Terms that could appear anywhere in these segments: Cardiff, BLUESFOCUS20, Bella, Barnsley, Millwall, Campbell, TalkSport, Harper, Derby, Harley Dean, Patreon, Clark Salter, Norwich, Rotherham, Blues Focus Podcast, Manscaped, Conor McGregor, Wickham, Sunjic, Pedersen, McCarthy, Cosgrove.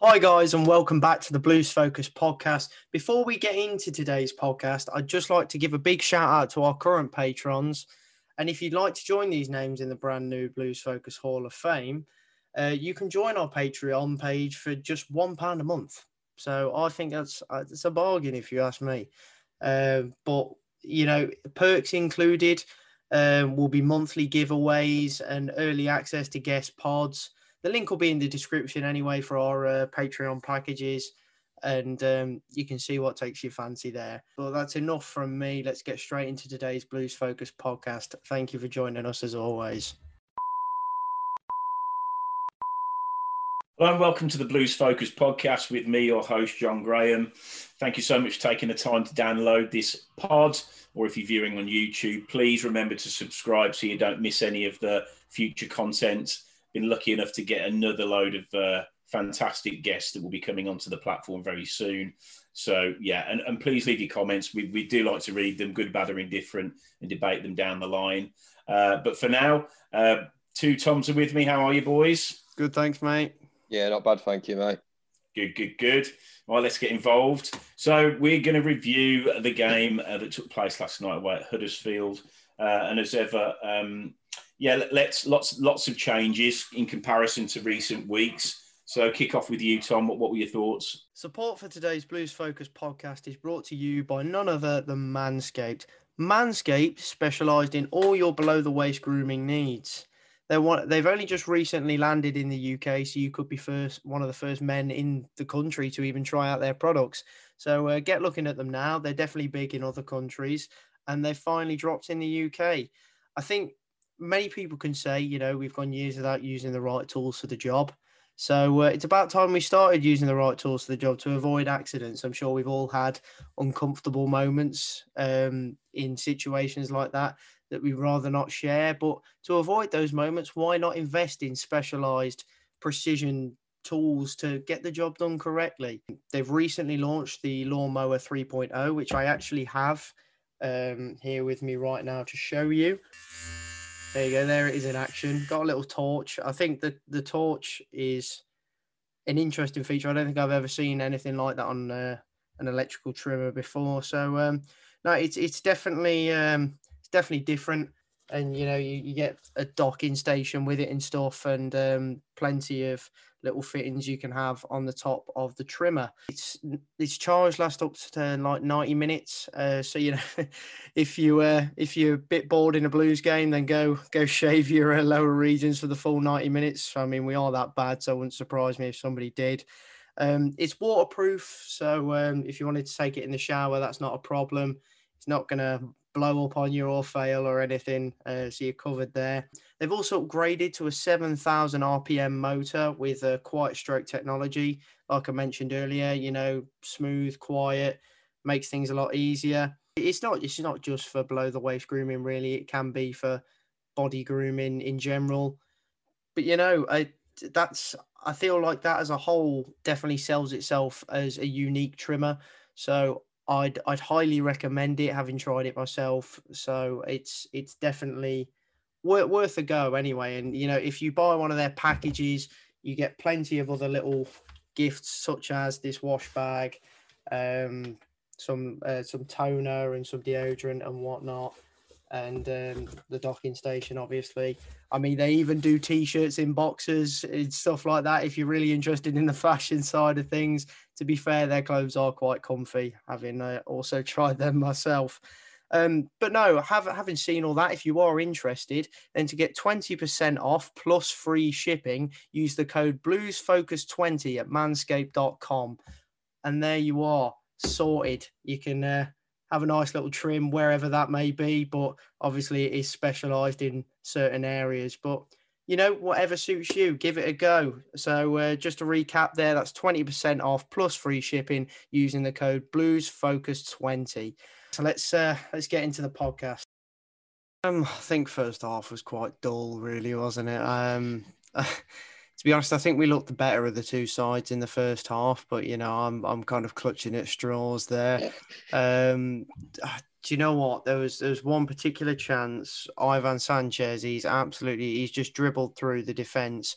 Hi guys, and welcome back to the Blues Focus Podcast. Before we get into today's podcast, I'd just like to give a big shout out to our current patrons. And if you'd like to join these names in the brand new Blues Focus Hall of Fame, you can join our Patreon page for just £1 a month. So I think that's a bargain if you ask me. But, you know, perks included will be monthly giveaways and early access to guest pods. The link will be in the description anyway for our Patreon packages, and you can see what takes your fancy there. Well, that's enough from me. Let's get straight into today's Blues Focus podcast. Thank you for joining us as always. Hello and welcome to the Blues Focus podcast with me, your host, John Graham. Thank you so much for taking the time to download this pod, or if you're viewing on YouTube, please remember to subscribe so you don't miss any of the future content. Been lucky enough to get another load of fantastic guests that will be coming onto the platform very soon. So, yeah, and please leave your comments. We do like to read them, good, bad, or indifferent, and debate them down the line. But for now, two Toms are with me. How are you, boys? Good, thanks, mate. Yeah, not bad, thank you, mate. Good. All right, let's get involved. So we're going to review the game that took place last night away at Huddersfield. And as ever... lots of changes in comparison to recent weeks. So kick off with you, Tom. What were your thoughts? Support for today's Blues Focus podcast is brought to you by none other than Manscaped. Manscaped specialised in all your below-the-waist grooming needs. They've only just recently landed in the UK, so you could be one of the first men in the country to even try out their products. So get looking at them now. They're definitely big in other countries, and they've finally dropped in the UK. I think many people can say, you know, we've gone years without using the right tools for the job. So it's about time we started using the right tools for the job to avoid accidents. I'm sure we've all had uncomfortable moments in situations like that we'd rather not share. But to avoid those moments, why not invest in specialised precision tools to get the job done correctly? They've recently launched the Lawnmower 3.0, which I actually have here with me right now to show you. There you go. There it is in action. Got a little torch. I think the torch is an interesting feature. I don't think I've ever seen anything like that on an electrical trimmer before. So it's definitely different. And you know, you get a docking station with it and stuff, and plenty of little fittings you can have on the top of the trimmer. It's charged last up to like 90 minutes. So you know, if you're a bit bored in a Blues game, then go shave your lower regions for the full 90 minutes. I mean, we are that bad, so it wouldn't surprise me if somebody did. It's waterproof, so if you wanted to take it in the shower, that's not a problem. It's not gonna blow up on you or fail or anything, so you're covered there. They've also upgraded to a 7,000 RPM motor with a quiet stroke technology. Like I mentioned earlier, you know, smooth, quiet, makes things a lot easier. It's not just for below the waist grooming, really. It can be for body grooming in general. But you know, I feel like that as a whole definitely sells itself as a unique trimmer. So I'd highly recommend it, having tried it myself. So it's definitely worth a go anyway. And, you know, if you buy one of their packages, you get plenty of other little gifts, such as this wash bag, some toner and some deodorant and whatnot, and the docking station, obviously. I mean, they even do T-shirts in boxes and stuff like that if you're really interested in the fashion side of things. To be fair, their clothes are quite comfy, having also tried them myself. But no, having seen all that, if you are interested, then to get 20% off plus free shipping, use the code BluesFocus20 at manscaped.com. And there you are, sorted. You can have a nice little trim wherever that may be, but obviously it is specialised in certain areas. But, you know, whatever suits you, give it a go. So just to recap there, that's 20% off plus free shipping using the code BluesFocus20. So let's get into the podcast. I think first half was quite dull, really, wasn't it? To be honest, I think we looked the better of the two sides in the first half, but, you know, I'm kind of clutching at straws there. Do you know what? There was one particular chance. Ivan Sanchez, he's just dribbled through the defence,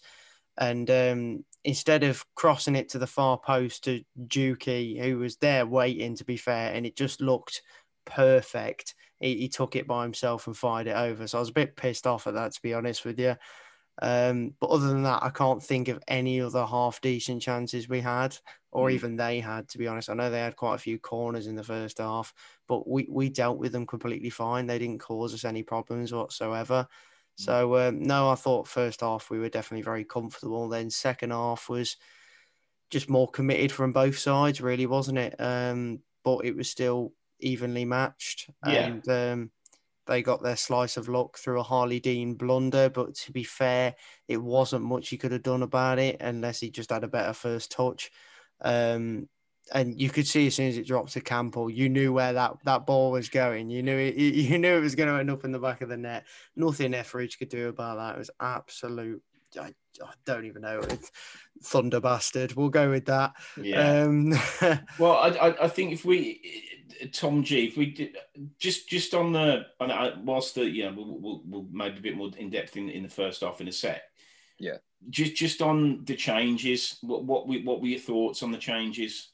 and instead of crossing it to the far post to Jukić, who was there waiting, to be fair, and it just looked perfect. He took it by himself and fired it over. So I was a bit pissed off at that, to be honest with you. But other than that, I can't think of any other half-decent chances we had, or even they had, to be honest. I know they had quite a few corners in the first half, but we dealt with them completely fine. They didn't cause us any problems whatsoever. So, no, I thought first half we were definitely very comfortable. Then second half was just more committed from both sides, really, wasn't it? But it was still evenly matched. Yeah. And, they got their slice of luck through a Harley Dean blunder, but to be fair, it wasn't much he could have done about it unless he just had a better first touch. And you could see as soon as it dropped to Campbell, you knew where that ball was going. You knew it was going to end up in the back of the net. Nothing Etheridge could do about that. It was absolute, I don't even know, thunder bastard. We'll go with that. Yeah. Well, I think if we... Tom G, if we did, just on the, whilst the, yeah, we'll maybe a bit more in depth in the first half in a sec. Yeah. Just on the changes, what were your thoughts on the changes?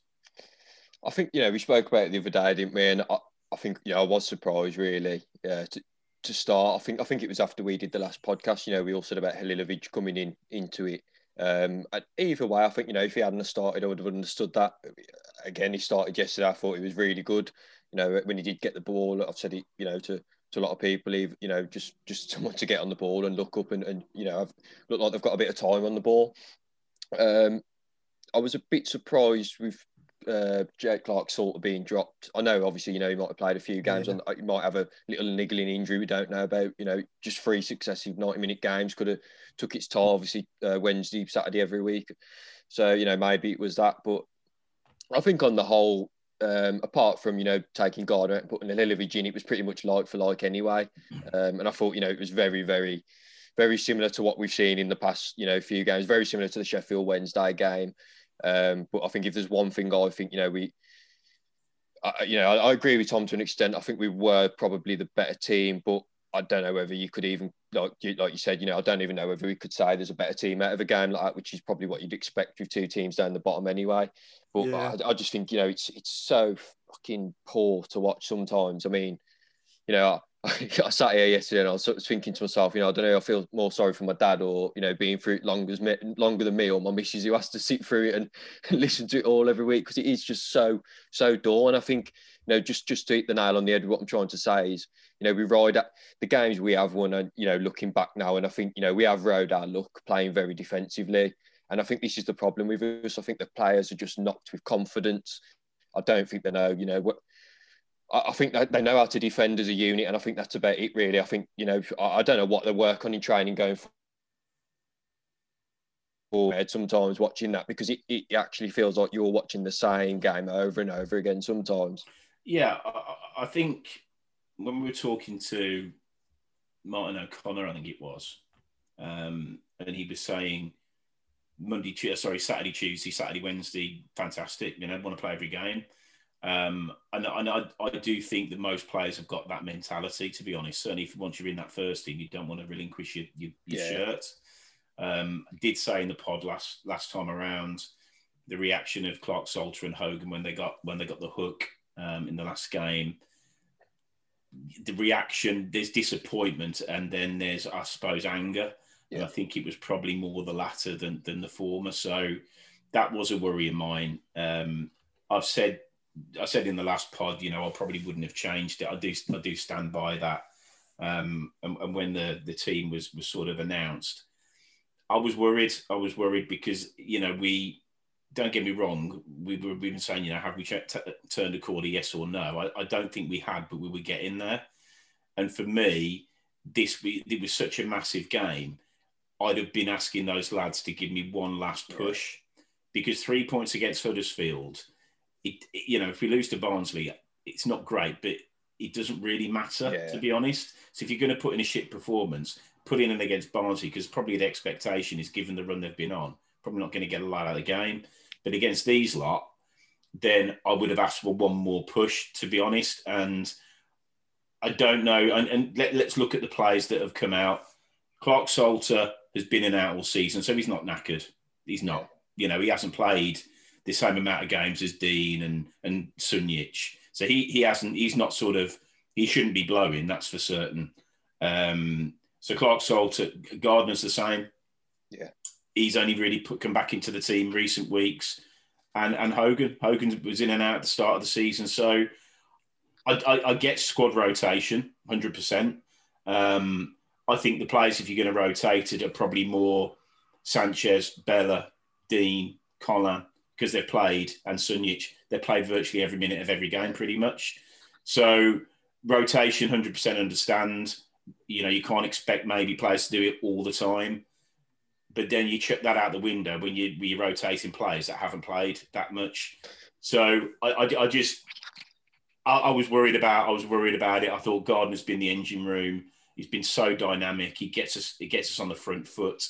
I think, you know, we spoke about it the other day, didn't we? And I think, you know, I was surprised really. Yeah. To start, I think it was after we did the last podcast. You know, we all said about Halilovic coming into it. Either way, I think, you know, if he hadn't started, I would have understood that. Again, he started yesterday. I thought he was really good. You know, when he did get the ball, I've said it, you know, to a lot of people, you know, just someone to get on the ball and look up and you know, look like they've got a bit of time on the ball. I was a bit surprised with Clark Salter being dropped. I know, obviously, you know, he might have played a few games. Yeah. He might have a little niggling injury we don't know about. You know, just 3 successive 90-minute games could have took its time, obviously, Wednesday, Saturday, every week. So, you know, maybe it was that. But I think on the whole, apart from, you know, taking Gardner and putting Halilovic in, it was pretty much like for like anyway. And I thought, you know, it was very, very, very similar to what we've seen in the past, you know, few games, very similar to the Sheffield Wednesday game. But I think if there's one thing I think, you know, I agree with Tom to an extent. I think we were probably the better team, but I don't know whether you could even, like you said, you know, I don't even know whether we could say there's a better team out of a game like that, which is probably what you'd expect with 2 teams down the bottom anyway. But yeah. I just think, you know, it's so fucking poor to watch sometimes. I mean, you know, I sat here yesterday and I was sort of thinking to myself, you know, I don't know, I feel more sorry for my dad or, you know, being through it longer than me or my missus who has to sit through it and listen to it all every week, because it is just so dull. And I think, you know, just to hit the nail on the head, what I'm trying to say is, you know, we ride at the games we have won and, you know, looking back now, and I think, you know, we have rode our luck playing very defensively. And I think this is the problem with us. I think the players are just knocked with confidence. I don't think they know, you know, what... I think that they know how to defend as a unit, and I think that's about it, really. I think, you know, I don't know what they work on in training going forward sometimes watching that, because it actually feels like you're watching the same game over and over again sometimes. Yeah, I think when we were talking to Martin O'Connor, I think it was, and he was saying Saturday, Tuesday, Saturday, Wednesday, fantastic. You know, I'd want to play every game. And I do think that most players have got that mentality, to be honest. Certainly, if once you're in that first team, you don't want to relinquish your shirt. I did say in the pod last time around, the reaction of Clark Salter and Hogan when they got the hook in the last game. The reaction, there's disappointment, and then there's, I suppose, anger. Yeah. And I think it was probably more the latter than the former. So that was a worry of mine. I said in the last pod, you know, I probably wouldn't have changed it. I do stand by that. And when the team was sort of announced, I was worried because, you know, don't get me wrong, we've been saying, you know, have we turned a corner, yes or no? I don't think we had, but we were getting there. And for me, it was such a massive game. I'd have been asking those lads to give me one last push, because 3 points against Huddersfield, it, you know, if we lose to Barnsley, it's not great, but it doesn't really matter, to be honest. So if you're going to put in a shit performance, put in and against Barnsley, because probably the expectation is, given the run they've been on, probably not going to get a lot out of the game. But against these lot, then I would have asked for one more push, to be honest. And I don't know. And let's look at the players that have come out. Clark Salter has been in and out all season, so he's not knackered. He's not. You know, he hasn't played the same amount of games as Dean and Sunjic. So he hasn't. He's not sort of. He shouldn't be blowing. That's for certain. So Clark Salter, Gardner's the same. Yeah. He's only really come back into the team recent weeks, and Hogan was in and out at the start of the season. So I get squad rotation 100%. I think the players, if you're going to rotate it, are probably more Sanchez, Bella, Dean, Collin, because they've played, and Sunjic. They played virtually every minute of every game, pretty much. So rotation 100% understand. You know, you can't expect maybe players to do it all the time. But then you chuck that out the window when you're rotating players that haven't played that much. So I was worried about. I was worried about it. I thought Gardner's been the engine room. He's been so dynamic. He gets us on the front foot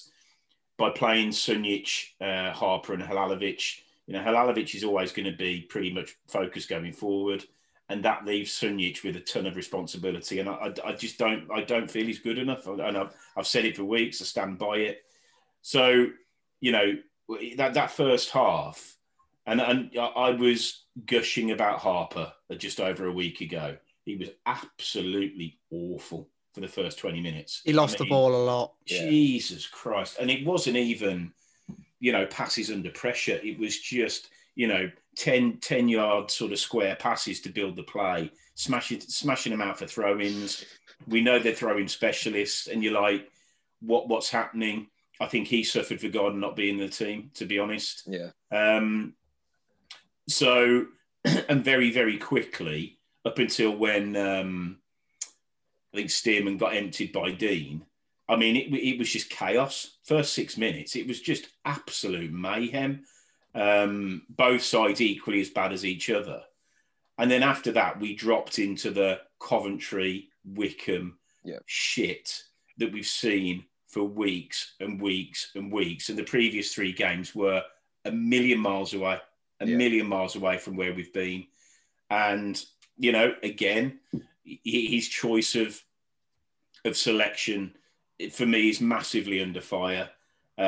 by playing Sunjic, Harper, and Halilovic. You know, Halilovic is always going to be pretty much focused going forward, and that leaves Sunjic with a ton of responsibility. And I just don't feel he's good enough. And I've said it for weeks. I stand by it. So, you know, that first half, and I was gushing about Harper just over a week ago. He was absolutely awful for the first 20 minutes. He lost the ball a lot. Jesus Christ. And it wasn't even, you know, passes under pressure. It was just, you know, 10-yard sort of square passes to build the play, smashing them out for throw-ins. We know they're throwing specialists, and you're like, what's happening? I think he suffered for Gardner not being in the team, to be honest. Yeah. So, and very, very quickly, up until when I think Stearman got emptied by Dean, I mean, it was just chaos. First 6 minutes, it was just absolute mayhem. Both sides equally as bad as each other. And then after that, we dropped into the Coventry, Wickham shit that we've seen for weeks and weeks and weeks. And the previous three games were a million miles away from where we've been. And, you know, again, his choice of selection, for me, is massively under fire. But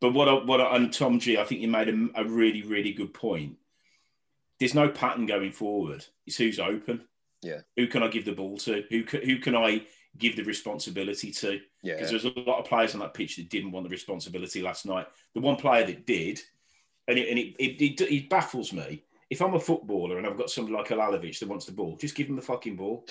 and Tom G, I think you made a really, really good point. There's no pattern going forward. It's who's open. Yeah. Who can I give the ball to? Who can I give the responsibility to? Because there was a lot of players on that pitch that didn't want the responsibility last night. The one player that did, and it baffles me. If I'm a footballer and I've got somebody like Halilovic that wants the ball, just give him the fucking ball.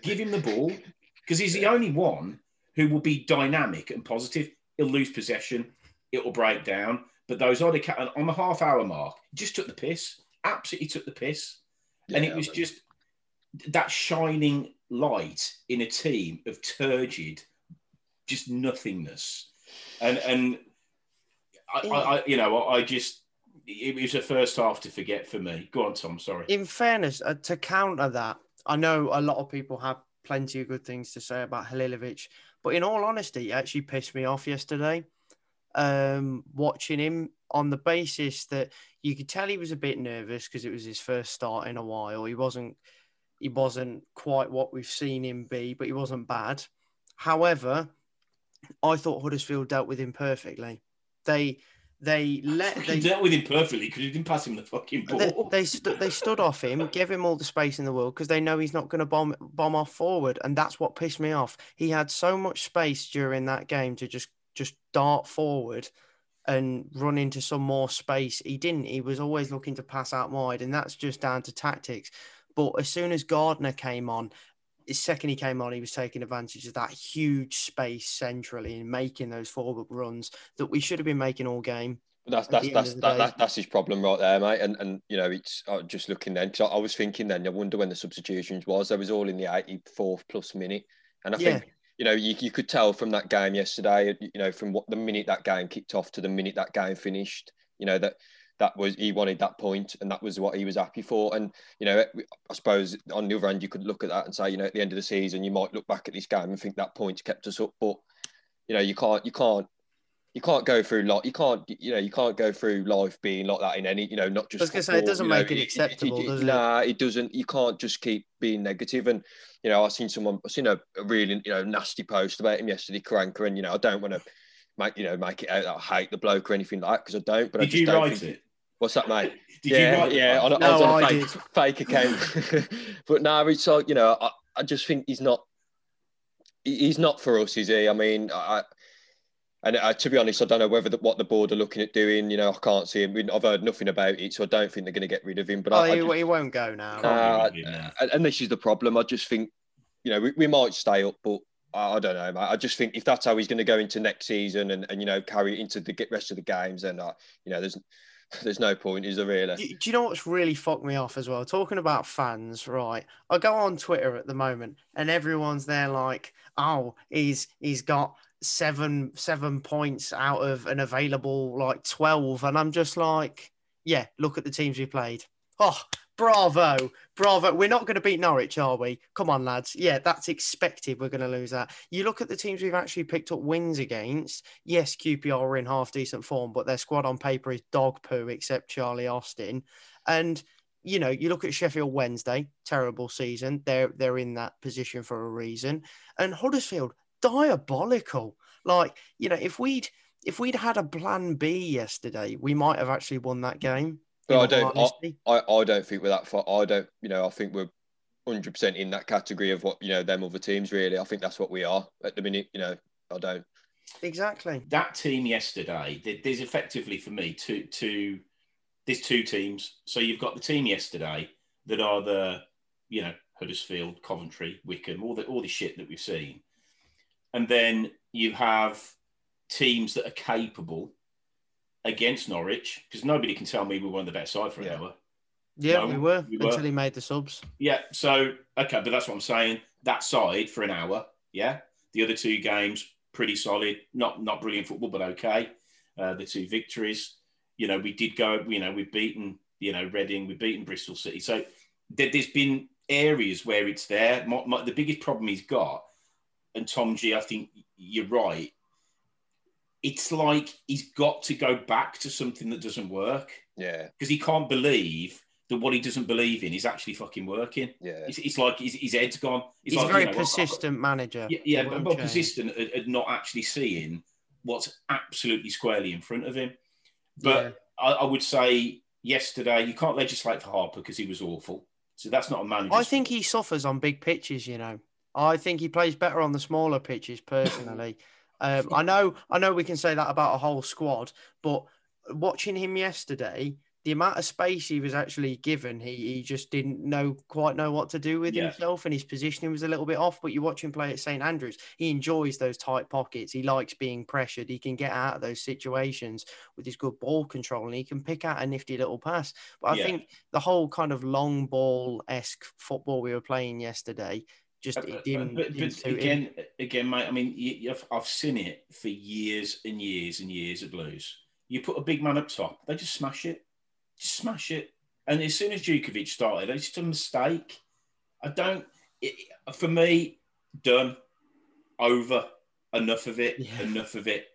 Give him the ball, because he's the only one who will be dynamic and positive. He'll lose possession. It'll break down. But those other on the half-hour mark, just took the piss. Absolutely took the piss. Yeah, and it was just that shining light in a team of turgid, just nothingness. It was a first half to forget for me. Go on, Tom, sorry. In fairness, to counter that, I know a lot of people have plenty of good things to say about Halilovic, but in all honesty, it actually pissed me off yesterday. watching him on the basis that you could tell he was a bit nervous because it was his first start in a while. He wasn't quite what we've seen him be, but he wasn't bad. However, I thought Huddersfield dealt with him perfectly. They dealt with him perfectly because he didn't pass him the fucking ball. They stood off him, gave him all the space in the world because they know he's not going to bomb off forward, and that's what pissed me off. He had so much space during that game to just dart forward and run into some more space. He didn't. He was always looking to pass out wide, and that's just down to tactics. But as soon as Gardner came on, the second he came on, he was taking advantage of that huge space centrally and making those forward runs that we should have been making all game. That's his problem right there, mate. And you know, it's just looking then, because I was thinking then, I wonder when the substitutions was. They was all in the 84th plus minute. And I think, you know, you could tell from that game yesterday, you know, from what the minute that game kicked off to the minute that game finished, you know, that was, he wanted that point and that was what he was happy for. And, you know, I suppose on the other end, you could look at that and say, you know, at the end of the season, you might look back at this game and think that point kept us up, but, you know, you can't go through life. You can't go through life being like that in any, you know, not just, I was going to say, it doesn't make it acceptable, does it? Nah, it doesn't. You can't just keep being negative. And, you know, I seen a really, you know, nasty post about him yesterday, Karanka, and, you know, I don't want to make it out that I hate the bloke or anything like that, because I don't, but I just don't think it. What's that, mate? Did you write it? I was on a fake account. But no, it's like, you know, I just think he's not for us, is he? I mean, to be honest, I don't know what the board are looking at doing. You know, I can't see him. I've heard nothing about it, so I don't think they're going to get rid of him. But he won't go now. And this is the problem. I just think, you know, we might stay up, but I don't know, mate. I just think if that's how he's going to go into next season and you know, carry it into the rest of the games, then, you know, there's no point, is there really? Do you know what's really fucked me off as well? Talking about fans, right? I go on Twitter at the moment and everyone's there like, oh, he's got seven points out of an available, like, 12. And I'm just like, yeah, look at the teams we played. Oh, Bravo. We're not going to beat Norwich, are we? Come on, lads. Yeah, that's expected. We're going to lose that. You look at the teams we've actually picked up wins against. Yes, QPR are in half-decent form, but their squad on paper is dog poo, except Charlie Austin. And, you know, you look at Sheffield Wednesday, terrible season. They're in that position for a reason. And Huddersfield, diabolical. Like, you know, if we'd had a plan B yesterday, we might have actually won that game. But I don't think we're that far. I don't, you know, I think we're 100% in that category of what, you know, them other teams really. I think that's what we are at the minute, you know, I don't. Exactly. That team yesterday, there's effectively for me, there's two teams. So you've got the team yesterday that are the, you know, Huddersfield, Coventry, Wickham, all the shit that we've seen. And then you have teams that are capable against Norwich, because nobody can tell me we were on the better side for an hour. Yeah, no, we were until he made the subs. Yeah, so, okay, but that's what I'm saying. That side for an hour, yeah. The other two games, pretty solid. Not brilliant football, but okay. The two victories. You know, we did go, you know, we've beaten, you know, Reading, we've beaten Bristol City. So there's been areas where it's there. The biggest problem he's got, and Tom G, I think you're right, it's like he's got to go back to something that doesn't work. Yeah. Because he can't believe that what he doesn't believe in is actually fucking working. Yeah. It's like his head's gone. He's like, a very persistent manager. Yeah, but persistent at not actually seeing what's absolutely squarely in front of him. But yeah. I would say yesterday, you can't legislate for Harper because he was awful. So that's not a manager. I think he suffers on big pitches, you know. I think he plays better on the smaller pitches, personally. I know we can say that about a whole squad, but watching him yesterday, the amount of space he was actually given, he just didn't quite know what to do with himself, and his positioning was a little bit off. But you watch him play at St Andrews, he enjoys those tight pockets. He likes being pressured. He can get out of those situations with his good ball control, and he can pick out a nifty little pass. But I think the whole kind of long ball-esque football we were playing yesterday, just again, mate, I mean, I've seen it for years and years and years at Blues. You put a big man up top, they just smash it. Just smash it. And as soon as Djukovic started, it's just a mistake. For me, done. Over. Enough of it.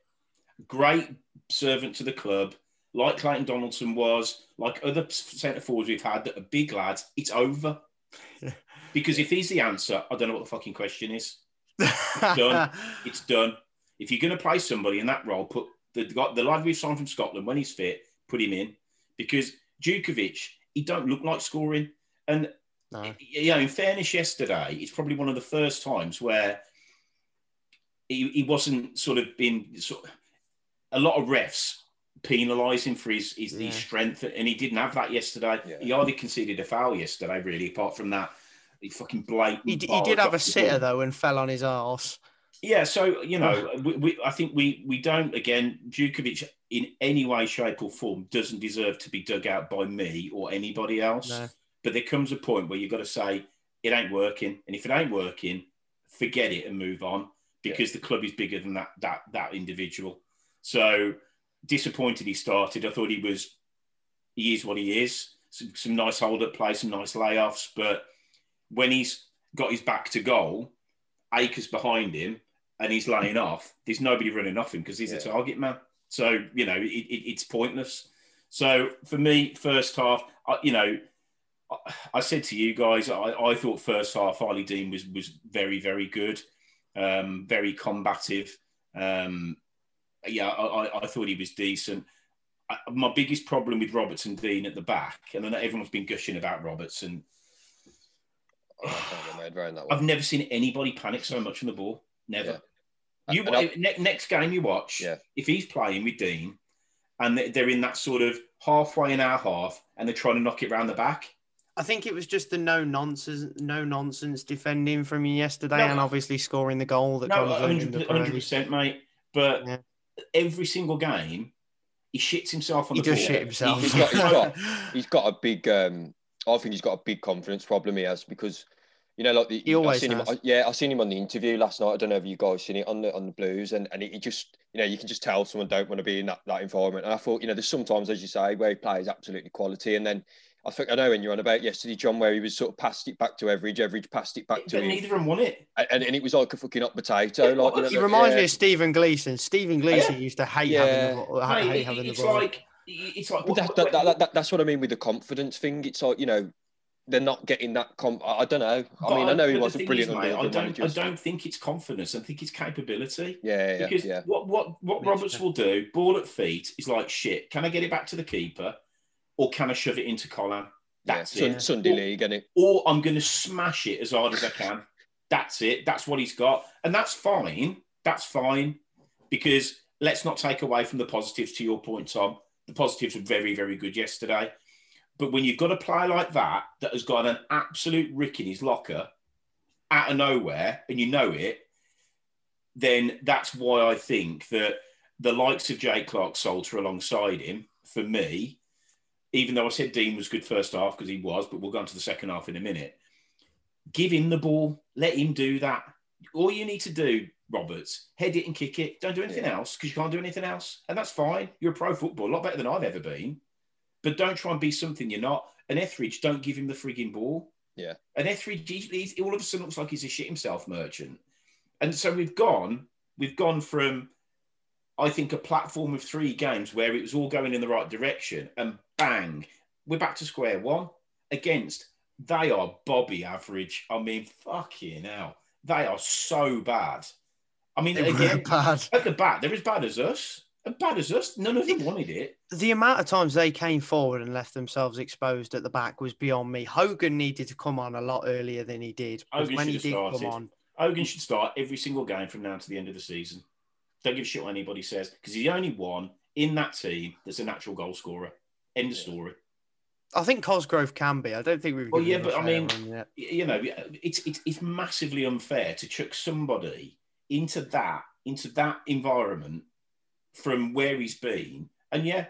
Great servant to the club, like Clayton Donaldson was, like other centre forwards we've had that are big lads, it's over. Because if he's the answer, I don't know what the fucking question is. It's done. It's done. If you're going to play somebody in that role, put the lad we've signed from Scotland, when he's fit, put him in. Because Djukovic, he don't look like scoring. And, you know, in fairness, yesterday, it's probably one of the first times where he wasn't a lot of refs penalise him for his strength, and he didn't have that yesterday. Yeah. He hardly conceded a foul yesterday, really, apart from that. He fucking blatant. He did have a sitter, though, and fell on his arse. Yeah, so, you know, I think we don't, again, Djukovic in any way, shape or form doesn't deserve to be dug out by me or anybody else. No. But there comes a point where you've got to say, it ain't working. And if it ain't working, forget it and move on, because the club is bigger than that individual. So disappointed he started. I thought he is what he is. Some nice hold-up play, some nice layoffs. But when he's got his back to goal, Acres behind him, and he's laying off, there's nobody running off him because he's a target man. So, you know, it's pointless. So for me, first half, I said to you guys, I thought first half Harley Dean was very, very good, very combative. I thought he was decent. My biggest problem with Roberts and Dean at the back, and I know everyone's been gushing about Roberts, and I've never seen anybody panic so much on the ball. Never. Yeah. Next game you watch, if he's playing with Dean and they're in that sort of halfway in our half and they're trying to knock it round the back. I think it was just the no nonsense defending from you yesterday, and obviously scoring the goal that comes 100%, mate. But every single game, he shits himself on the ball. He does shit himself. He's got a big... I think he's got a big confidence problem he has, because, you know, like he always has. I seen him on the interview last night. I don't know if you guys seen it on the Blues, and he just, you know, you can just tell someone don't want to be in that environment. And I thought, you know, there's sometimes, as you say, where he plays absolutely quality, and then I think I know when you're on about yesterday, John, where he was sort of passed it back to Etheridge passed it back to him. Neither of them won it, and it was like a fucking hot potato. Yeah, like, he reminds me of Stephen Gleeson. Stephen Gleeson used to hate having the ball. It's like that's what I mean with the confidence thing. It's like, you know, they're not getting that. I don't know. I mean, I know he wasn't brilliant. I don't think it's confidence. I think it's capability. Because what Roberts will do, ball at feet, is like, shit, can I get it back to the keeper, or can I shove it into Collin? That's it. Sunday league, isn't it? Or I'm going to smash it as hard as I can. That's it. That's what he's got, and that's fine. That's fine, because let's not take away from the positives. To your point, Tom, the positives were very, very good yesterday. But when you've got a player like that has got an absolute rick in his locker out of nowhere, and you know it, then that's why I think that the likes of Jake Clark Salter alongside him, for me, even though I said Dean was good first half because he was, but we'll go on to the second half in a minute, give him the ball, let him do that. All you need to do, Roberts, head it and kick it. Don't do anything else, because you can't do anything else. And that's fine. You're a pro footballer, a lot better than I've ever been. But don't try and be something you're not. And Etheridge, don't give him the frigging ball. Yeah. And Etheridge, he all of a sudden looks like he's a shit himself merchant. And so we've gone from, I think, a platform of three games where it was all going in the right direction, and bang, we're back to square one against, they are Bobby average. I mean, fucking hell. They are so bad. I mean, again, at the back, they're as bad as us. As bad as us. None of them wanted it. The amount of times they came forward and left themselves exposed at the back was beyond me. Hogan needed to come on a lot earlier than he did. Hogan should start every single game from now to the end of the season. Don't give a shit what anybody says, because he's the only one in that team that's a natural goal scorer. End of story. I think Cosgrove can be. I don't think we've... Well, yeah, but I mean, you know, it's massively unfair to chuck somebody into that environment from where he's been, and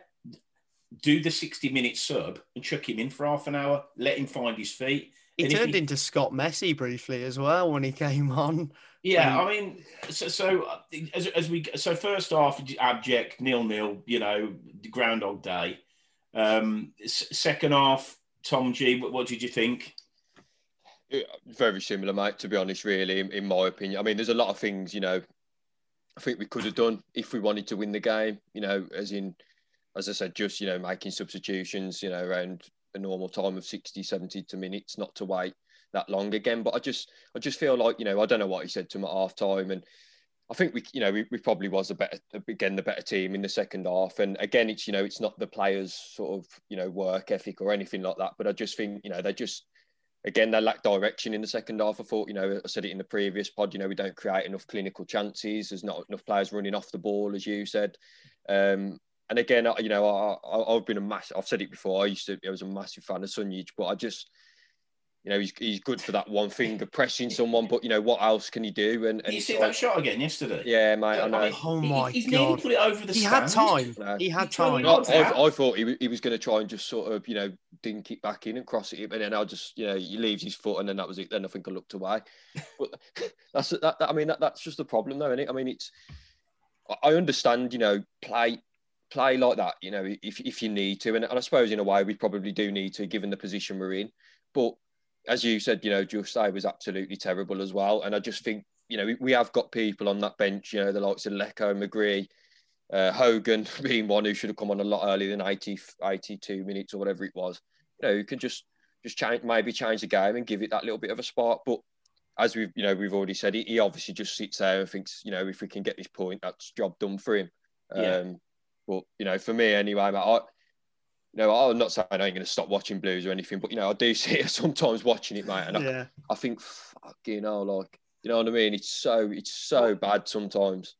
do the 60-minute sub and chuck him in for half an hour, let him find his feet. It turned into Scott Messi briefly as well when he came on. Yeah, I mean, so first half abject 0-0, you know, Groundhog Day. Second half, Tom G, what did you think? Very similar, mate, to be honest, really, in my opinion. I mean, there's a lot of things, you know, I think we could have done if we wanted to win the game, you know, as in, as I said, just, you know, making substitutions, you know, around a normal time of 60, 70 minutes, not to wait that long again. But I just feel like, you know, I don't know what he said to him at half time. And I think we, you know, we probably was the better team in the second half. And again, it's, you know, it's not the players' sort of, you know, work ethic or anything like that. But I just think, you know, they just, again, they lack direction in the second half. I thought, you know, I said it in the previous pod, you know, we don't create enough clinical chances. There's not enough players running off the ball, as you said. And again, you know, I've been a massive, I've said it before, I was a massive fan of Sunjic, but I just, you know, he's good for that one finger, pressing someone, but, you know, what else can he do? And you see that shot again yesterday? Yeah, mate, I know. Oh, my God. He nearly put it over the stand. He had time. I thought he was going to try and just sort of, you know, dink it back in and cross it. And then I just, you know, he leaves his foot and then that was it. Then I think I looked away. But that's just the problem, though, isn't it? I mean, it's... I understand, you know, play like that, you know, if you need to. And I suppose, in a way, we probably do need to, given the position we're in. But... as you said, you know, Jukić was absolutely terrible as well. And I just think, you know, we have got people on that bench, you know, the likes of Lecco, McGree, Hogan being one who should have come on a lot earlier than 82 minutes or whatever it was. You know, you can just change, maybe change the game and give it that little bit of a spark. But as we've already said, he obviously just sits there and thinks, you know, if we can get this point, that's job done for him. Yeah. But, you know, for me anyway, mate, no, I'm not saying I ain't going to stop watching Blues or anything, but, you know, I do see it sometimes watching it, mate. And yeah. I think, fucking hell, like, you know what I mean? It's so bad sometimes.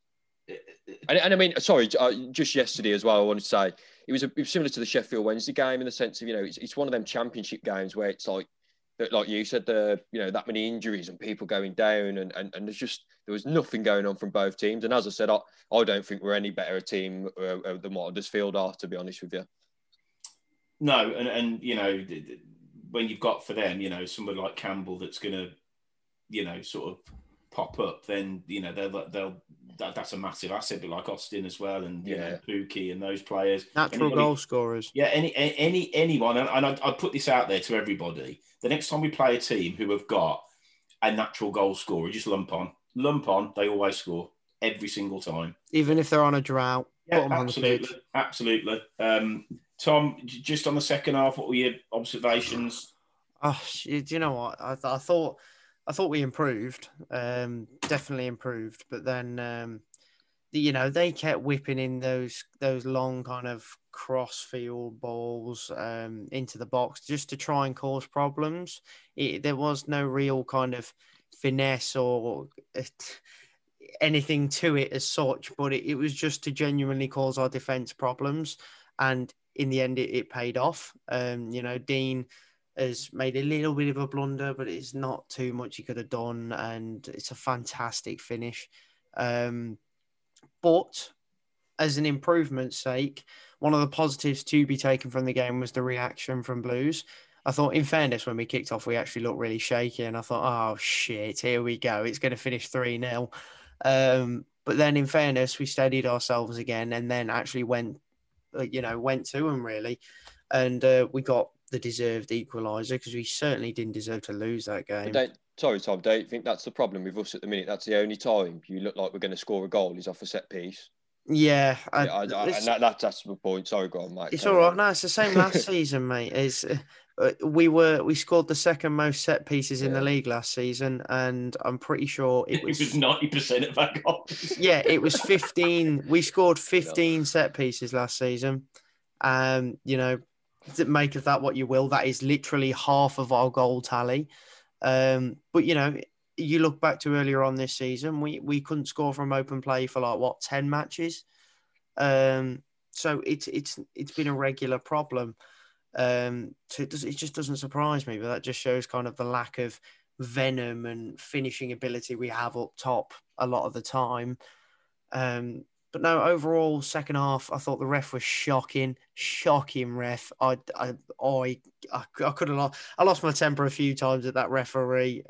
And I mean, sorry, just yesterday as well, I wanted to say, it was similar to the Sheffield Wednesday game in the sense of, you know, it's one of them championship games where it's like you said, you know, that many injuries and people going down and there was nothing going on from both teams. And as I said, I don't think we're any better a team than what Huddersfield are, to be honest with you. No, and you know, when you've got for them, you know, somebody like Campbell that's going to, you know, sort of pop up, then, you know, that's a massive asset, but like Austin as well, and, you know, Pookie and those players. Natural goal scorers. Yeah, anyone, and I put this out there to everybody, the next time we play a team who have got a natural goal scorer, just lump on, they always score, every single time. Even if they're on a drought. Yeah, absolutely. Tom, just on the second half, what were your observations? Oh, do you know what? I thought we improved, definitely improved. But then, you know, they kept whipping in those long kind of cross-field balls into the box just to try and cause problems. There was no real kind of finesse or... anything to it as such, but it was just to genuinely cause our defence problems. And in the end, it paid off. You know, Dean has made a little bit of a blunder, but it's not too much he could have done. And it's a fantastic finish. But as an improvement's sake, one of the positives to be taken from the game was the reaction from Blues. I thought, in fairness, when we kicked off, we actually looked really shaky. And I thought, oh, shit, here we go. It's going to finish 3-0. But then, in fairness, we steadied ourselves again, and then actually went to them really, and we got the deserved equaliser because we certainly didn't deserve to lose that game. Sorry, Tom, don't you think that's the problem with us at the minute? That's the only time you look like we're going to score a goal is off a set piece. Yeah, that's the point. Sorry, go on, mate. It's all right. No, it's the same last season, mate. It's we scored the second most set pieces in the league last season, and I'm pretty sure it was 90% of our goals. Yeah, it was 15. We scored 15 set pieces last season. You know, make of that what you will. That is literally half of our goal tally. But you know. You look back to earlier on this season, we couldn't score from open play for 10 matches. So it's been a regular problem. So it just doesn't surprise me, but that just shows kind of the lack of venom and finishing ability we have up top a lot of the time. But no, overall, second half, I thought the ref was shocking ref. I could have lost my temper a few times at that referee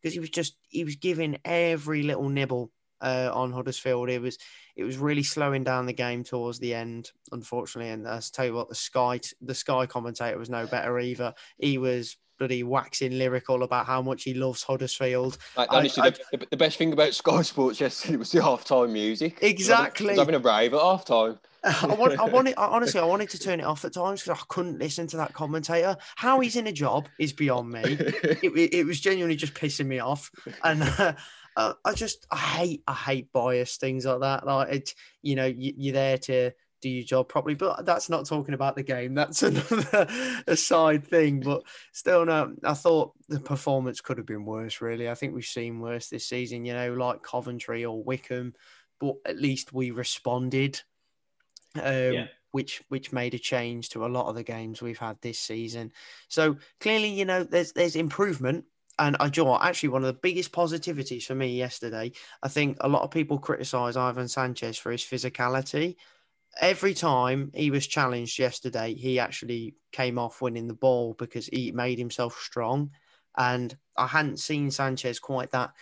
because he was giving every little nibble on Huddersfield. It was really slowing down the game towards the end, unfortunately. And I tell you what, the Sky commentator was no better either. He was bloody waxing lyrical about how much he loves Huddersfield. Like, honestly, the best thing about Sky Sports yesterday was the half-time music. Exactly. I was having a rave at half-time. I wanted to turn it off at times because I couldn't listen to that commentator. How he's in a job is beyond me. It was genuinely just pissing me off. And I hate bias, things like that. Like, you're there to do your job properly, but that's not talking about the game. That's another aside thing. But still, no, I thought the performance could have been worse, really. I think we've seen worse this season, like Coventry or Wickham, but at least we responded, which made a change to a lot of the games we've had this season. So clearly, there's improvement. And actually, one of the biggest positivities for me yesterday, I think a lot of people criticise Ivan Sanchez for his physicality. Every time he was challenged yesterday, he actually came off winning the ball because he made himself strong. And I hadn't seen Sanchez quite that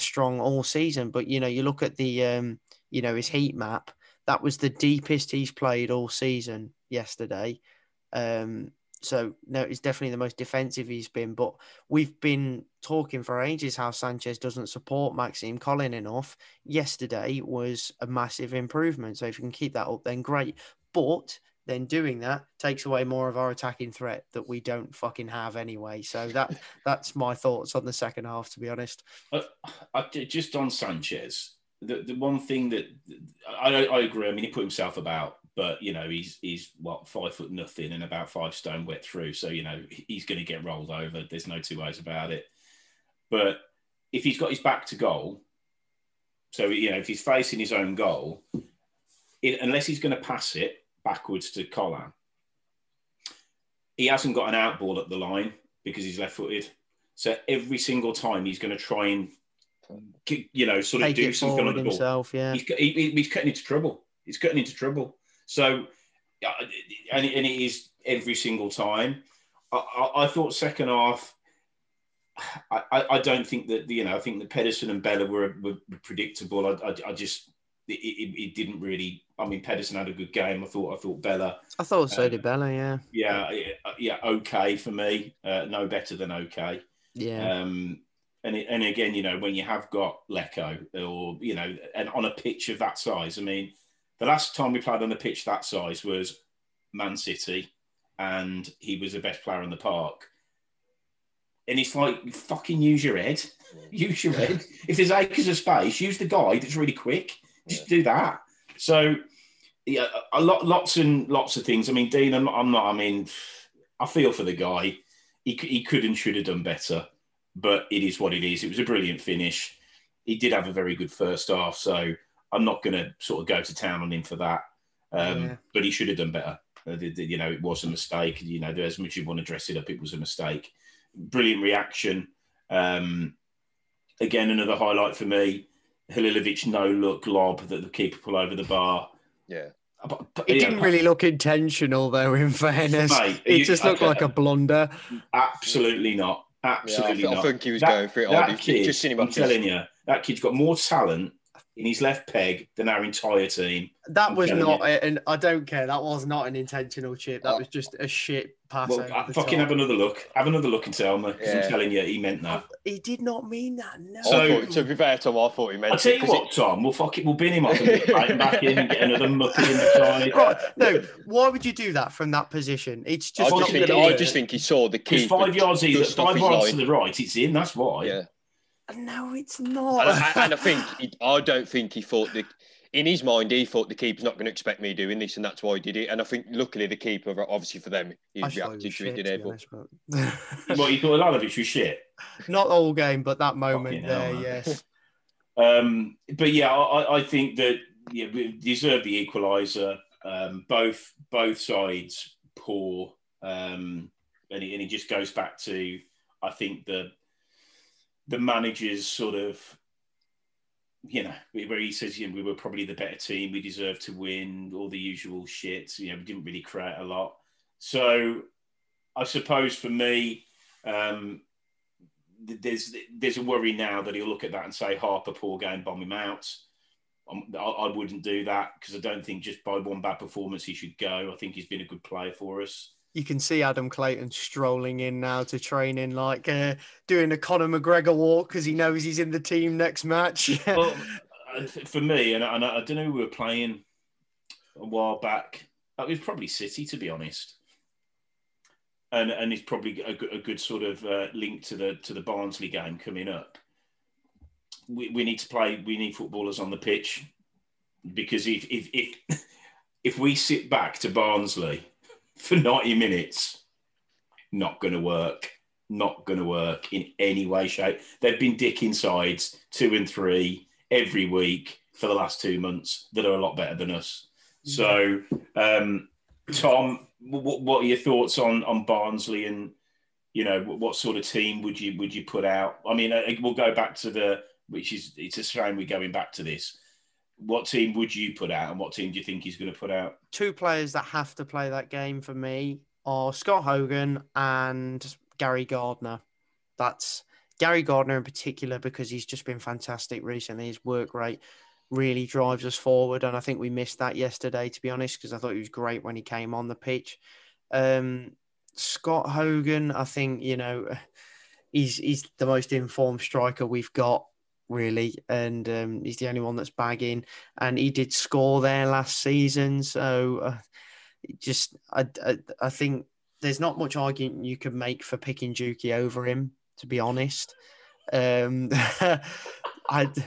strong all season. But, you look at the, his heat map, that was the deepest he's played all season yesterday. So, no, it's definitely the most defensive he's been. But we've been talking for ages how Sanchez doesn't support Maxime Collin enough. Yesterday was a massive improvement. So if you can keep that up, then great. But then doing that takes away more of our attacking threat that we don't fucking have anyway. So that's my thoughts on the second half, to be honest. Just on Sanchez, the one thing that I agree, I mean, he put himself about. But, he's what, 5'0" and about 5 stone wet through. So, he's going to get rolled over. There's no two ways about it. But if he's got his back to goal, so, if he's facing his own goal, unless he's going to pass it backwards to Collin, he hasn't got an out ball at the line because he's left-footed. So every single time he's going to try and, sort of do something on the ball. Yeah. He's getting into trouble. He's getting into trouble. So, and it is every single time. I thought second half, I don't think that, I think that Pedersen and Bella were predictable. It didn't really, I mean, Pedersen had a good game. I thought Bella. I thought so did Bella, yeah. Yeah, okay for me. No better than okay. Yeah. And again, when you have got Lecco or, and on a pitch of that size, I mean, the last time we played on a pitch that size was Man City, and he was the best player in the park. And it's like, fucking use your head. Use your head. If there's acres of space, use the guy that's really quick. Just do that. So, yeah, lots of things. I mean, Dean, I feel for the guy. He could and should have done better, but it is what it is. It was a brilliant finish. He did have a very good first half, so I'm not going to sort of go to town on him for that, but he should have done better. It was a mistake. As much as you want to dress it up, it was a mistake. Brilliant reaction. Again, another highlight for me: Halilovic no-look lob that the keeper pulled over the bar. Yeah, it didn't really look intentional, though. In fairness, mate, it just looked like a blunder. Absolutely not. Absolutely not. I think he was going for it. I'm telling you, that kid's got more talent in his left peg than our entire team. That was not it, and I don't care. That was not an intentional chip. That was just a shit pass. Well, fucking have another look. Have another look and tell me. Because I'm telling you, he meant that. He did not mean that. No. So, to be fair, Tom, I thought he meant it. I tell you what, Tom, we'll bin him off and get right back in and get another muppet in the side. Right? No. Why would you do that from that position? It's just. I just think he saw the keeper. It's 5 yards either. 5 yards to the right. It's in. That's why. Yeah. No, it's not. And I think I don't think he thought that in his mind. He thought the keeper's not going to expect me doing this, and that's why he did it. And I think luckily the keeper, obviously for them, he reacted to it. Well, you thought a lot of it was shit. Not the whole game, but that moment there, yes. But yeah, I think that we deserve the equaliser. Both sides poor, and it just goes back to I think the manager's sort of, where he says, we were probably the better team, we deserved to win, all the usual shit. We didn't really create a lot. So I suppose for me, there's a worry now that he'll look at that and say, Harper, poor game, bomb him out. I wouldn't do that because I don't think just by one bad performance he should go. I think he's been a good player for us. you can see Adam Clayton strolling in now to training, like doing a Conor McGregor walk because he knows he's in the team next match. Well, for me, and I don't know who we were playing a while back. It was probably City, to be honest. And it's probably a good sort of link to the Barnsley game coming up. We need to play. We need footballers on the pitch, because if we sit back to Barnsley for 90 minutes, not going to work. Not going to work in any way, shape. They've been dicking sides 2 and 3 every week for the last 2 months that are a lot better than us. So, Tom, what are your thoughts on Barnsley, and what sort of team would you put out? I mean, we'll go back to it's a shame we're going back to this. What team would you put out, and what team do you think he's going to put out? Two players that have to play that game for me are Scott Hogan and Gary Gardner. That's Gary Gardner in particular, because he's just been fantastic recently. His work rate really drives us forward, and I think we missed that yesterday, to be honest, because I thought he was great when he came on the pitch. Scott Hogan, I think, he's the most informed striker we've got, really, and he's the only one that's bagging, and he did score there last season, so I think there's not much argument you can make for picking Jukić over him, to be honest.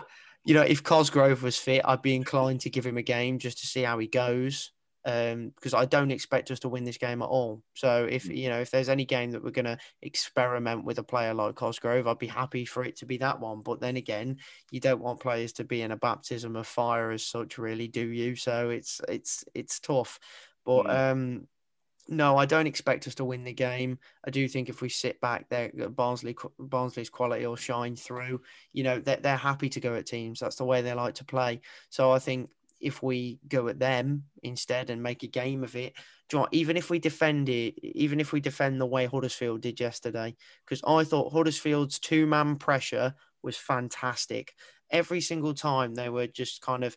If Cosgrove was fit, I'd be inclined to give him a game just to see how he goes, because I don't expect us to win this game at all. So if there's any game that we're going to experiment with a player like Cosgrove, I'd be happy for it to be that one. But then again, you don't want players to be in a baptism of fire as such, really, do you? So it's tough. But no, I don't expect us to win the game. I do think if we sit back there, Barnsley's quality will shine through. They're happy to go at teams. That's the way they like to play. So I think if we go at them instead and make a game of it, even if we defend the way Huddersfield did yesterday, because I thought Huddersfield's two-man pressure was fantastic. Every single time they were just kind of,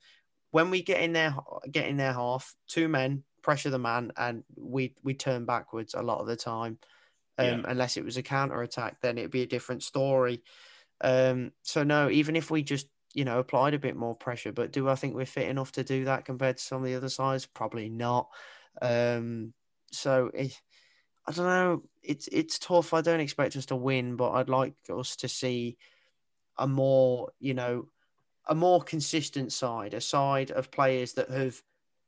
when we get in their half, two men, pressure the man, and we turn backwards a lot of the time. Unless it was a counter-attack, then it'd be a different story. So no, even if we just applied a bit more pressure, but do I think we're fit enough to do that compared to some of the other sides? Probably not. I don't know. It's tough. I don't expect us to win, but I'd like us to see a more consistent side, a side of players that have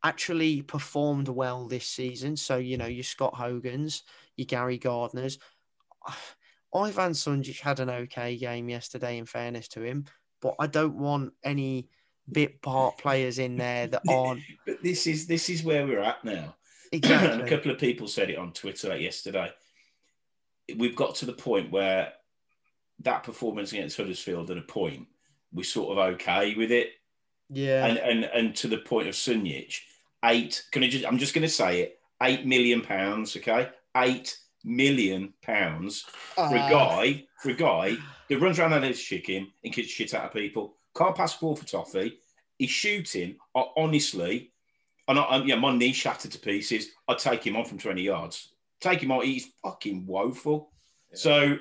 actually performed well this season. So, your Scott Hogan's, your Gary Gardner's. Ivan Sanchez had an okay game yesterday, in fairness to him, but I don't want any bit part players in there that aren't. But this is where we're at now. Exactly. A couple of people said it on Twitter yesterday. We've got to the point where that performance against Huddersfield, at a point, we're sort of okay with it. Yeah. And to the point of Sunjic, I'm just going to say it, £8 million, okay? £8 million for a guy that runs around and eats chicken and gets shit out of people, can't pass the ball for toffee. His shooting, my knee shattered to pieces. I'd take him on from 20 yards. Take him on, he's fucking woeful. Yeah. So,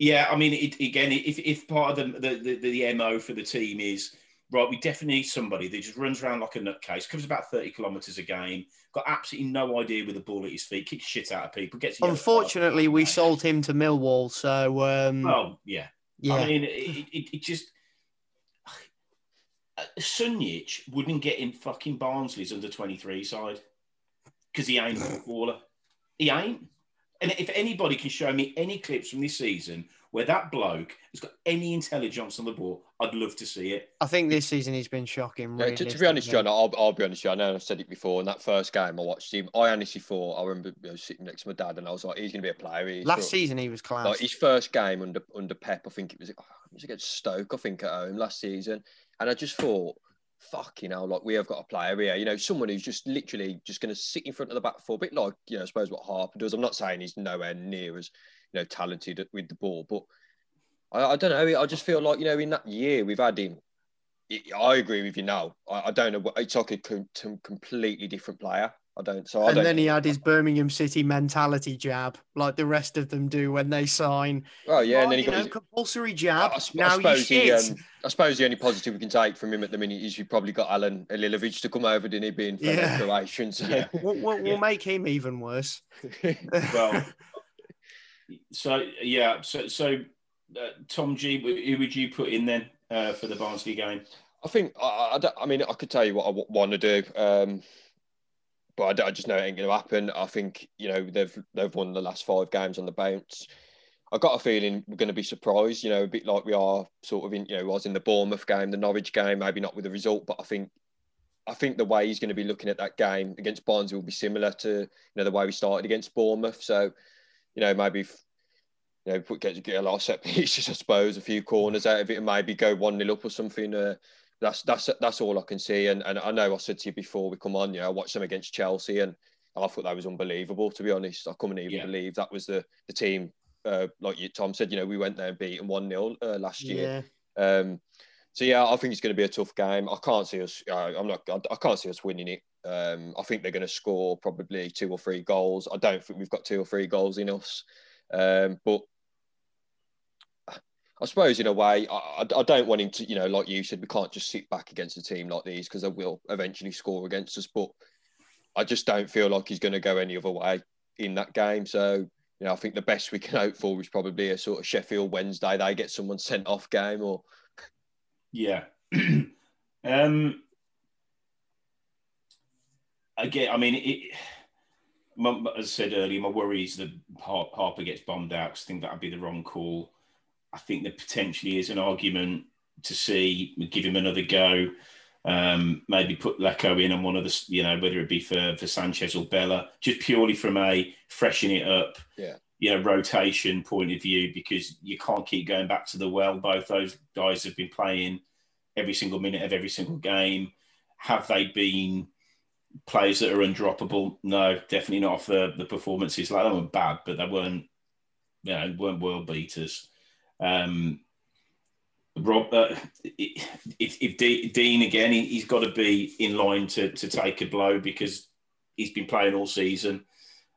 yeah, I mean, if part of the MO for the team is, right, we definitely need somebody that just runs around like a nutcase, covers about 30 kilometres a game, got absolutely no idea with the ball at his feet, kicks shit out of people, gets... Unfortunately, we sold him to Millwall, so... Yeah. I mean, it just... Sunjic wouldn't get in fucking Barnsley's under-23 side because he ain't a footballer. He ain't. And if anybody can show me any clips from this season where that bloke has got any intelligence on the ball, I'd love to see it. I think this season he's been shocking. Yeah, to be honest, John, I'll be honest with you. I know I've said it before. In that first game I watched him, I honestly thought, I remember sitting next to my dad and I was like, he's going to be a player. Last season he was class. Like, his first game under Pep, I think it was against Stoke, I think, at home last season. And I just thought, fucking hell, like, we have got a player here, someone who's just literally just going to sit in front of the back four, a bit like, I suppose what Harper does. I'm not saying he's nowhere near as, talented with the ball, but I don't know. I just feel like, in that year we've had him, I agree with you now. I don't know. It's like a completely different player. I don't. So I and don't then he had his Birmingham City mentality jab, like the rest of them do when they sign. Oh yeah, and then he got his compulsory jab. I suppose the only positive we can take from him at the minute is you probably got Alan Halilovic to come over, didn't he? Being from Croatian, so yeah. We'll make him even worse. Well, so Tom G, who would you put in then for the Barnsley game? I think I could tell you what I want to do. But I just know it ain't going to happen. I think, they've won the last 5 games on the bounce. I've got a feeling we're going to be surprised, a bit like we are sort of in, was in the Bournemouth game, the Norwich game, maybe not with the result, but I think the way he's going to be looking at that game against Barnsley will be similar to, the way we started against Bournemouth. So, maybe get a lot of set pieces, I suppose, a few corners out of it and maybe go 1-0 up or something. That's all I can see, and I know I said to you before we come on, I watched them against Chelsea, and I thought that was unbelievable. To be honest, I couldn't even believe that was the team. Like Tom said, we went there and beat them 1-0 last year. I think it's going to be a tough game. I can't see us. I can't see us winning it. I think they're going to score probably 2 or 3 goals. I don't think we've got 2 or 3 goals in us, but. I suppose in a way, I don't want him to, like you said, we can't just sit back against a team like these because they will eventually score against us. But I just don't feel like he's going to go any other way in that game. So, I think the best we can hope for is probably a sort of Sheffield Wednesday. They get someone sent off game or... Yeah. As I said earlier, my worry is that Harper gets bombed out because I think that would be the wrong call. I think there potentially is an argument to give him another go, maybe put Lecco in on one of the, whether it be for Sanchez or Bella, just purely from a freshen it up, rotation point of view, because you can't keep going back to the well. Both those guys have been playing every single minute of every single game. Have they been players that are undroppable? No, definitely not off the performances. Like, they weren't bad, but they weren't world beaters. Rob, if Dean again, he's got to be in line to take a blow because he's been playing all season.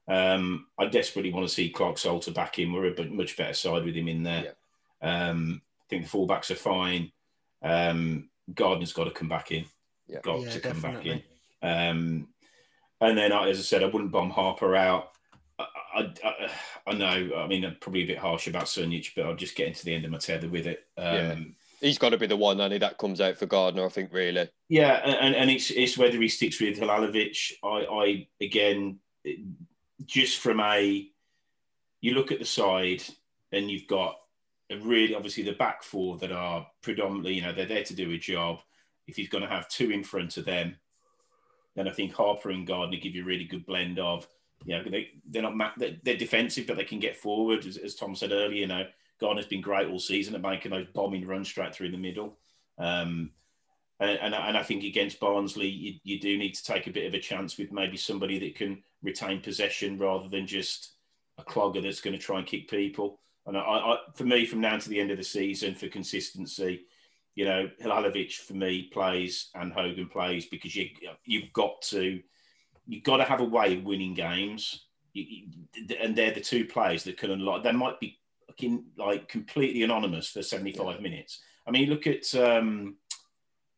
I desperately want to see Clark Salter back in. We're a much better side with him in there. Yeah. I think the fullbacks are fine. Gardner's got to come back in. Yeah. Got to come back in. And then, as I said, I wouldn't bomb Harper out. I know, I'm probably a bit harsh about Sunjic, but I'm just getting to the end of my tether with it. He's got to be the one, and that comes out for Gardner, I think, really. Yeah, and it's whether he sticks with Halilovic. I again, just from you look at the side, and you've got obviously the back four that are predominantly, they're there to do a job. If he's going to have 2 in front of them, then I think Harper and Gardner give you a really good blend of, they're defensive, but they can get forward. As Tom said earlier, Garner's been great all season at making those bombing runs straight through the middle. And I think against Barnsley, you do need to take a bit of a chance with maybe somebody that can retain possession rather than just a clogger that's going to try and kick people. And I for me, from now to the end of the season, for consistency, Halilovic for me plays and Hogan plays because you've got to have a way of winning games, and they're the 2 players that can unlock. They might be completely anonymous for 75 minutes. Look at the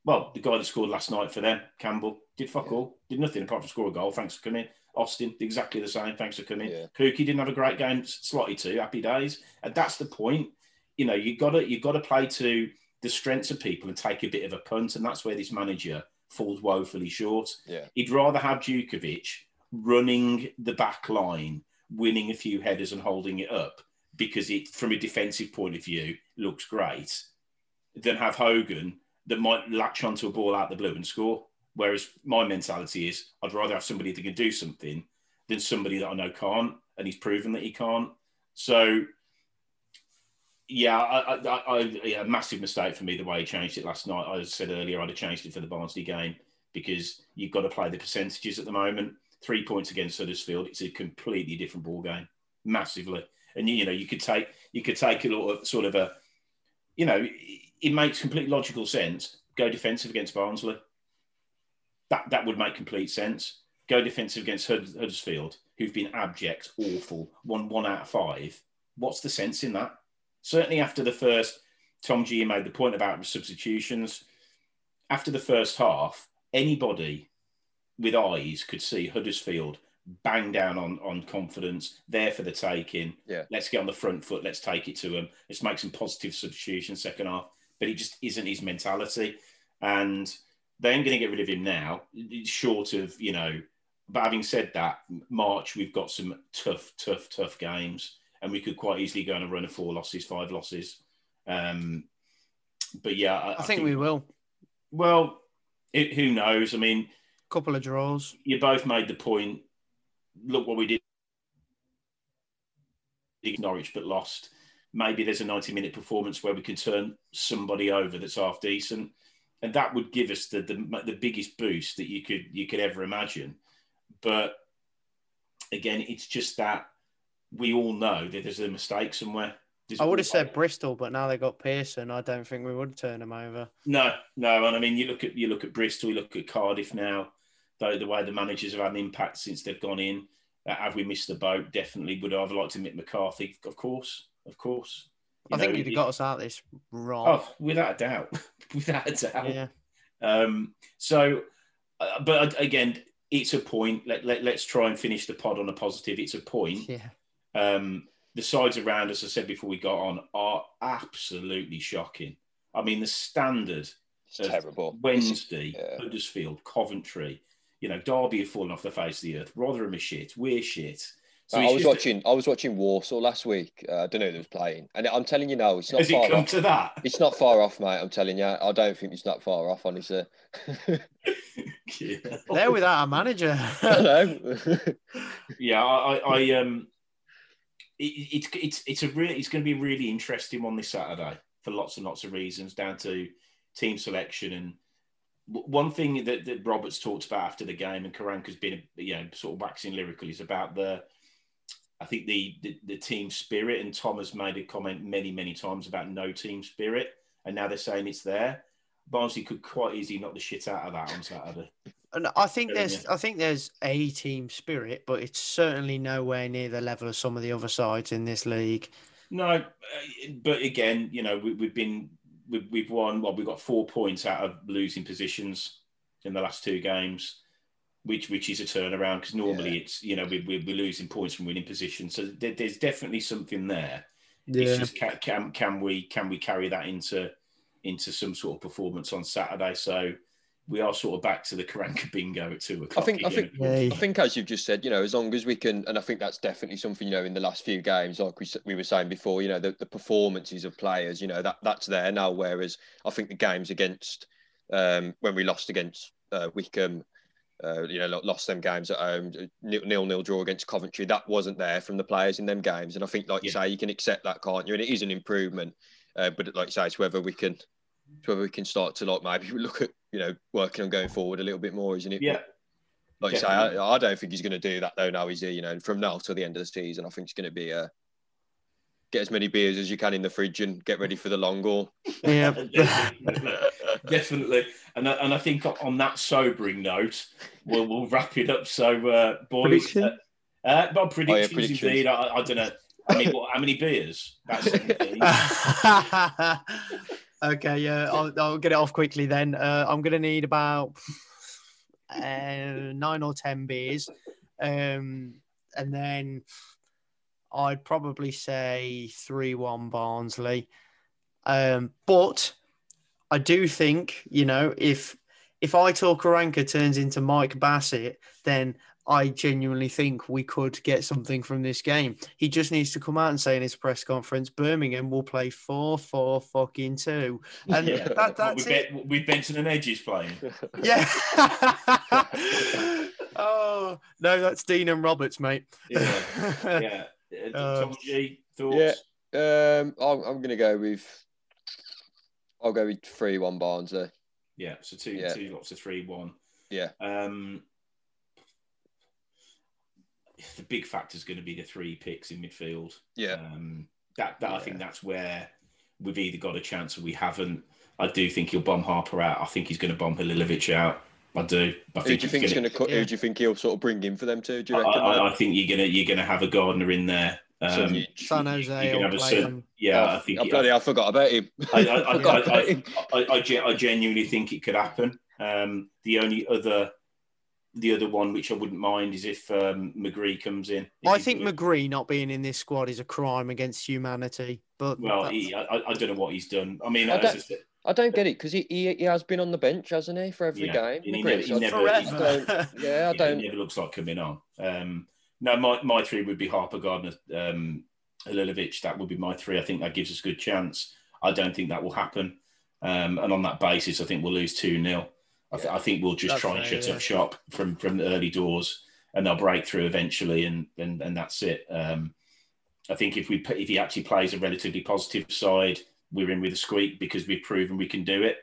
guy that scored last night for them, Campbell, did fuck all, did nothing apart from score a goal. Thanks for coming. Austin did exactly the same. Thanks for coming. Yeah. Kuki didn't have a great game. Slotty too. Happy days. And that's the point. You got to play to the strengths of people and take a bit of a punt, and that's where this manager falls woefully short. Yeah. He'd rather have Djukovic running the back line, winning a few headers and holding it up because it, from a defensive point of view, looks great, than have Hogan that might latch onto a ball out the blue and score. Whereas my mentality is I'd rather have somebody that can do something than somebody that I know can't, and he's proven that he can't. So, yeah, a massive mistake for me, the way he changed it last night. I said earlier, I'd have changed it for the Barnsley game because you've got to play the percentages at the moment. 3 points against Huddersfield, it's a completely different ball game, massively. And, you could take a lot of sort of a, it makes complete logical sense. Go defensive against Barnsley. That would make complete sense. go defensive against Huddersfield, who've been abject, awful, won 1 out of 5. What's the sense in that? Certainly after the first, Tom G made the point about substitutions. After the first half, anybody with eyes could see Huddersfield bang down on confidence, there for the taking. Yeah. Let's get on the front foot. Let's take it to them. Let's make some positive substitutions second half. But it just isn't his mentality. And they ain't going to get rid of him now, short of, you know, but having said that, March, we've got some tough games, and we could quite easily go on a run of 4 losses, 5 losses. But yeah, I think we will. Well, who knows? I mean, a couple of draws. You both made the point. Look what we did in Norwich, but lost. Maybe there's a 90-minute performance where we can turn somebody over that's half decent, and that would give us the biggest boost that you could ever imagine. But again, it's just that we all know that there's a mistake somewhere. I would have said Bristol, but now they got Pearson. I don't think we would turn them over. No, and I mean you look at Bristol, you look at Cardiff now. Though the way the managers have had an impact since they've gone in, have we missed the boat? Definitely. Would I have liked to Mick McCarthy? Of course. I think you'd have got us out this wrong. Oh, without a doubt. Yeah. But again, it's a point. Let's try and finish the pod on a positive. It's a point. Yeah. The sides around us, as I said before we got on, are absolutely shocking. I mean, the standard is terrible. Wednesday, Huddersfield, Coventry, you know, Derby have fallen off the face of the earth. Rotherham is shit. We're shit. So I was watching Warsaw last week. I don't know who was playing. And I'm telling you now, it's not far off. Has it come to that? It's not far off, mate. I'm telling you. I don't think it's that far off, honestly. Yeah. They're without a manager. I know. Yeah, I It's going to be a really interesting one this Saturday for lots and lots of reasons, down to team selection. And one thing that Roberts talked about after the game, and Karanka's been, you know, sort of waxing lyrical, is about the team spirit. And Tom has made a comment many times about no team spirit, and now they're saying it's there. Barnsley could quite easily knock the shit out of that on Saturday. And I think there's a team spirit, but it's certainly nowhere near the level of some of the other sides in this league. No, but again, you know, we've won. Well, we've got 4 points out of losing positions in the last 2 games, which is a turnaround, because normally it's, you know, we're losing points from winning positions. So there's definitely something there. Yeah. It's just can we carry that into some sort of performance on Saturday? So we are sort of back to the Karanka bingo at 2:00. I think as you've just said, you know, as long as we can, and I think that's definitely something, you know, in the last few games, like we were saying before, you know, the performances of players, you know, that's there now. Whereas I think the games against, when we lost against Wickham, you know, lost them games at home, 0-0 draw against Coventry, that wasn't there from the players in them games. And I think, like you say, you can accept that, can't you? And it is an improvement. But like you say, it's whether we can start to, like, maybe look at, you know, working on going forward a little bit more, isn't it? Yeah. Like definitely. You say, I don't think he's going to do that though. Now is he? You know, from now till the end of the season, I think it's going to be get as many beers as you can in the fridge and get ready for the long haul. Yeah, definitely. And I think on that sobering note, we'll wrap it up. So, boys, but predictions indeed. I don't know. I mean, how many beers? That's okay, yeah, I'll get it off quickly then. I'm going to need about 9 or 10 beers. And then I'd probably say 3-1 Barnsley. But I do think, you know, if I talk Karanka turns into Mike Bassett, then I genuinely think we could get something from this game. He just needs to come out and say in his press conference, Birmingham will play 4-4-2. And that's it. With Benson and Edges playing. Yeah. Oh, no, that's Dean and Roberts, mate. Yeah. Tom G, thoughts? Yeah. I'm going to go with... I'll go with 3-1 Barnsley. Yeah, so two lots of 3-1. Yeah. The big factor is going to be the 3 picks in midfield. Yeah, I think that's where we've either got a chance or we haven't. I do think he'll bomb Harper out. I think he's going to bomb Halilovic out. I do. I think who do you think who do you think he'll sort of bring in for them too? Do you reckon? I think you're gonna have a Gardner in there. San Jose. I think. I forgot about him. I genuinely think it could happen. The other one which I wouldn't mind is if McGree comes in. I think McGree not being in this squad is a crime against humanity. But I don't know what he's done. I mean, I don't get it because he has been on the bench, hasn't he, for every game? He never looks like coming on. No, my three would be Harper, Gardner, Halilovic. That would be my three. I think that gives us a good chance. I don't think that will happen. And on that basis, I think we'll lose 2-0. I think we'll just try and shut up shop from the early doors, and they'll break through eventually, and that's it. I think if he actually plays a relatively positive side, we're in with a squeak because we've proven we can do it.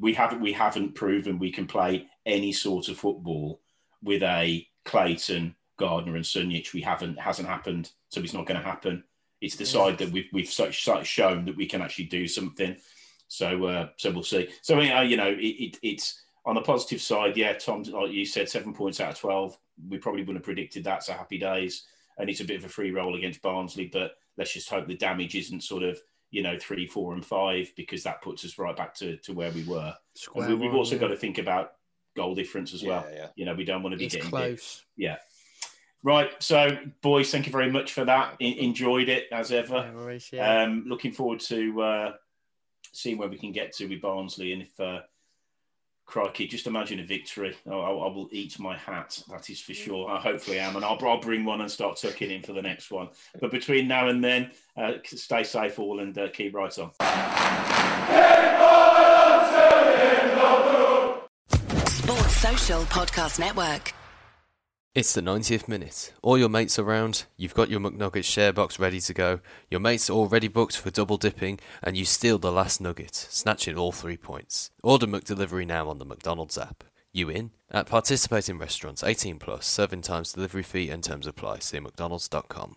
We haven't proven we can play any sort of football with a Clayton, Gardner, and Sunjic. It hasn't happened, so it's not going to happen. It's the side that we've shown that we can actually do something. So we'll see. So it's on the positive side. Yeah, Tom, like you said, 7 points out of 12. We probably wouldn't have predicted that. So happy days, and it's a bit of a free roll against Barnsley. But let's just hope the damage isn't sort of 3, 4, and 5 because that puts us right back to where we were. And we've also got to think about goal difference as well. Yeah. We don't want to be getting close. Yeah. Right, so boys, thank you very much for that. Enjoyed it as ever. No worries, yeah. Looking forward to seeing where we can get to with Barnsley, and if crikey, just imagine a victory. I will eat my hat, that is for sure. I hopefully am, and I'll bring one and start tucking in for the next one. But between now and then, stay safe all, and keep right on. Sports Social Podcast Network. It's the 90th minute. All your mates around, you've got your McNugget share box ready to go, your mates are already booked for double dipping, and you steal the last nugget, snatching all 3 points. Order McDelivery now on the McDonald's app. You in? At participating restaurants, 18 plus, serving times, delivery fee and terms apply. See mcdonalds.com.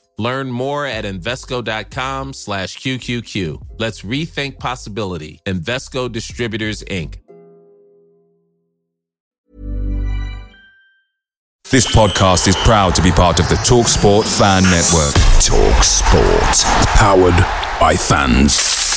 Learn more at Invesco.com/QQQ. Let's rethink possibility. Invesco Distributors, Inc. This podcast is proud to be part of the TalkSport Fan Network. TalkSport. Powered by fans.